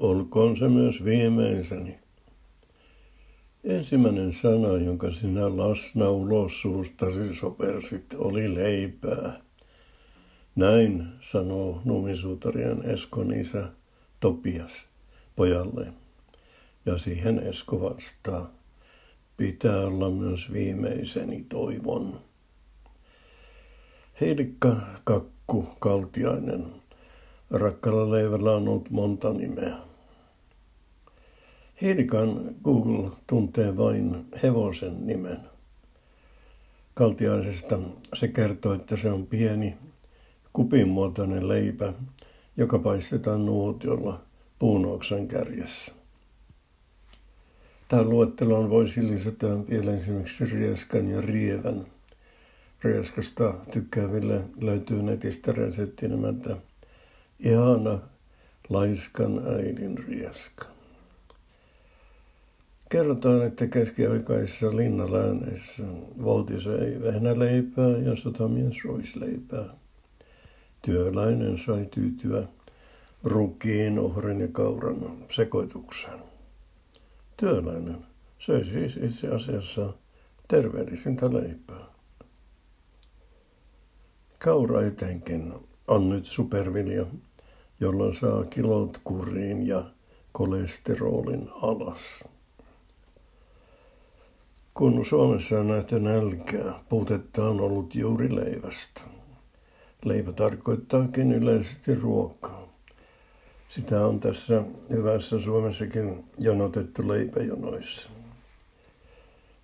olkoon se myös viimeiseni. Ensimmäinen sana, jonka sinä lasna ulos suustasi sopersit, oli leipää. Näin sanoo Numis Uterien Eskon isä Topias pojalle. Ja siihen Esko vastaa, pitää olla myös viimeiseni toivon. Heidikka Kakku Kaltiainen. Rakkalla leivällä on ollut monta nimeä. Hiilikan Google tuntee vain hevosen nimen. Kaltiaisesta se kertoo, että se on pieni, kupinmuotoinen leipä, joka paistetaan nuotiolla puunoksan kärjessä. Tähän luetteloon voisi lisätä vielä esimerkiksi rieskan ja rievän. Rieskasta tykkääville löytyy netistä resepti nimeltä Ihana laiskan äidin rieska. Kerrotaan, että keskiaikaisessa linnalääneissä vouti söi vehnäleipää ja sotamies ruisleipää. Työläinen sai tyytyä rukiin, ohrin ja kauran sekoitukseen. Työläinen söi siis itse asiassa terveellisintä leipää. Kaura etenkin on nyt supervilja, jolla saa kilot kuriin ja kolesterolin alas. Kun Suomessa on nähty nälkää, puutetta on ollut juuri leivästä. Leipä tarkoittaakin yleisesti ruokaa. Sitä on tässä hyvässä Suomessakin jonotettu leipäjonoissa.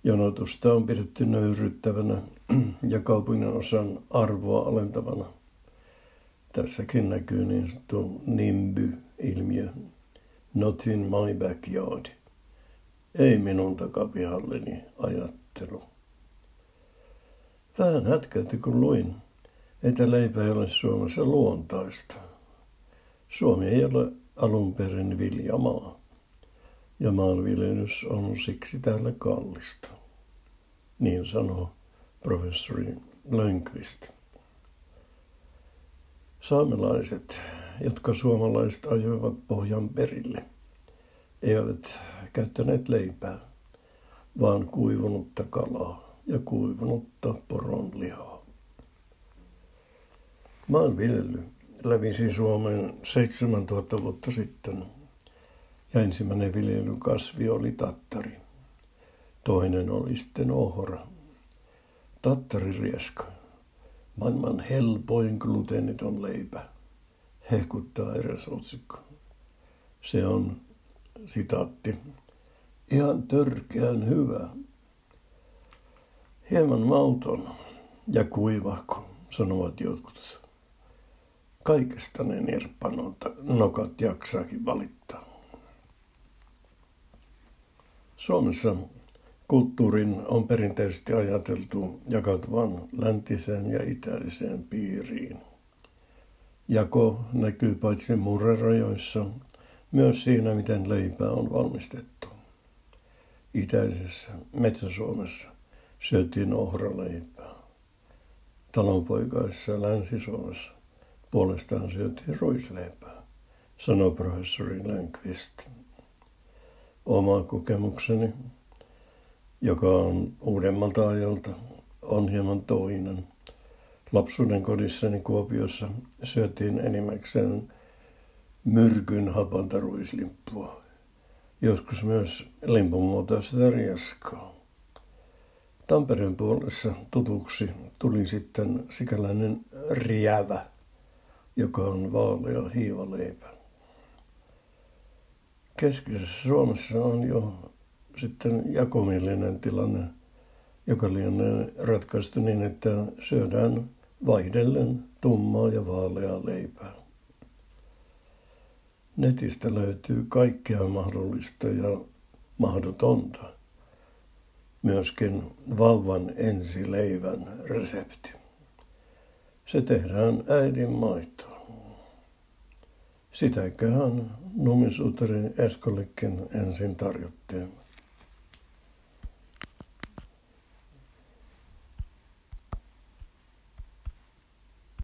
Jonotusta on pidetty nöyryttävänä ja kaupunginosan arvoa alentavana. Tässäkin näkyy niin sanottu NIMBY-ilmiö, not in my backyard. Ei minun takapihalleni ajattelu. Vähän hätkähti, kun luin, että leipä ei ole Suomessa luontaista. Suomi ei ole alun perin viljamaa, ja maanviljelys on siksi täällä kallista. Niin sanoo professori Lönnqvist. Saamelaiset, jotka suomalaiset ajoivat pohjan perille, eivät käyttäneet leipää, vaan kuivunutta kalaa ja kuivunutta poronlihaa. Maanviljely lävisi Suomeen 7000 vuotta sitten, ja ensimmäinen viljelykasvi oli tattari. Toinen oli sitten ohra. Tattaririesku, maailman helpoin gluteeniton leipä, hehkuttaa eräs otsikko. Se on, sitaatti, ihan törkeän hyvä. Hieman mauton ja kuivahko, sanovat jotkut. Kaikesta ne nirppanokat jaksaakin valittaa. Suomessa kulttuurin on perinteisesti ajateltu jakautuvan läntiseen ja itäiseen piiriin. Jako näkyy paitsi murrerajoissa, myös siinä, miten leipää on valmistettu. Itäisessä Metsä-Suomessa syötiin ohraleipää. Talonpoikaisessa Länsi-Suomessa puolestaan syötiin ruisleipää, sanoi professori Lönnqvist. Oma kokemukseni, joka on uudemmalta ajalta, on hieman toinen. Lapsuuden kodissani Kuopiossa syötiin enimmäkseen Myrkyn hapantaruislimppua, joskus myös limpumuotoista rieskaa. Tampereen puolessa tutuksi tuli sitten sikäläinen riävä, joka on vaalea hiivaleipä. Keskisessä Suomessa on jo sitten jakomielinen tilanne, joka lienee ratkaistu niin, että syödään vaihdellen tummaa ja vaaleaa leipää. Netistä löytyy kaikkea mahdollista ja mahdotonta, myöskin vauvan ensileivän resepti. Se tehdään äidin maitoon. Sitäköhän Numis Uterin Eskollekin ensin tarjottiin.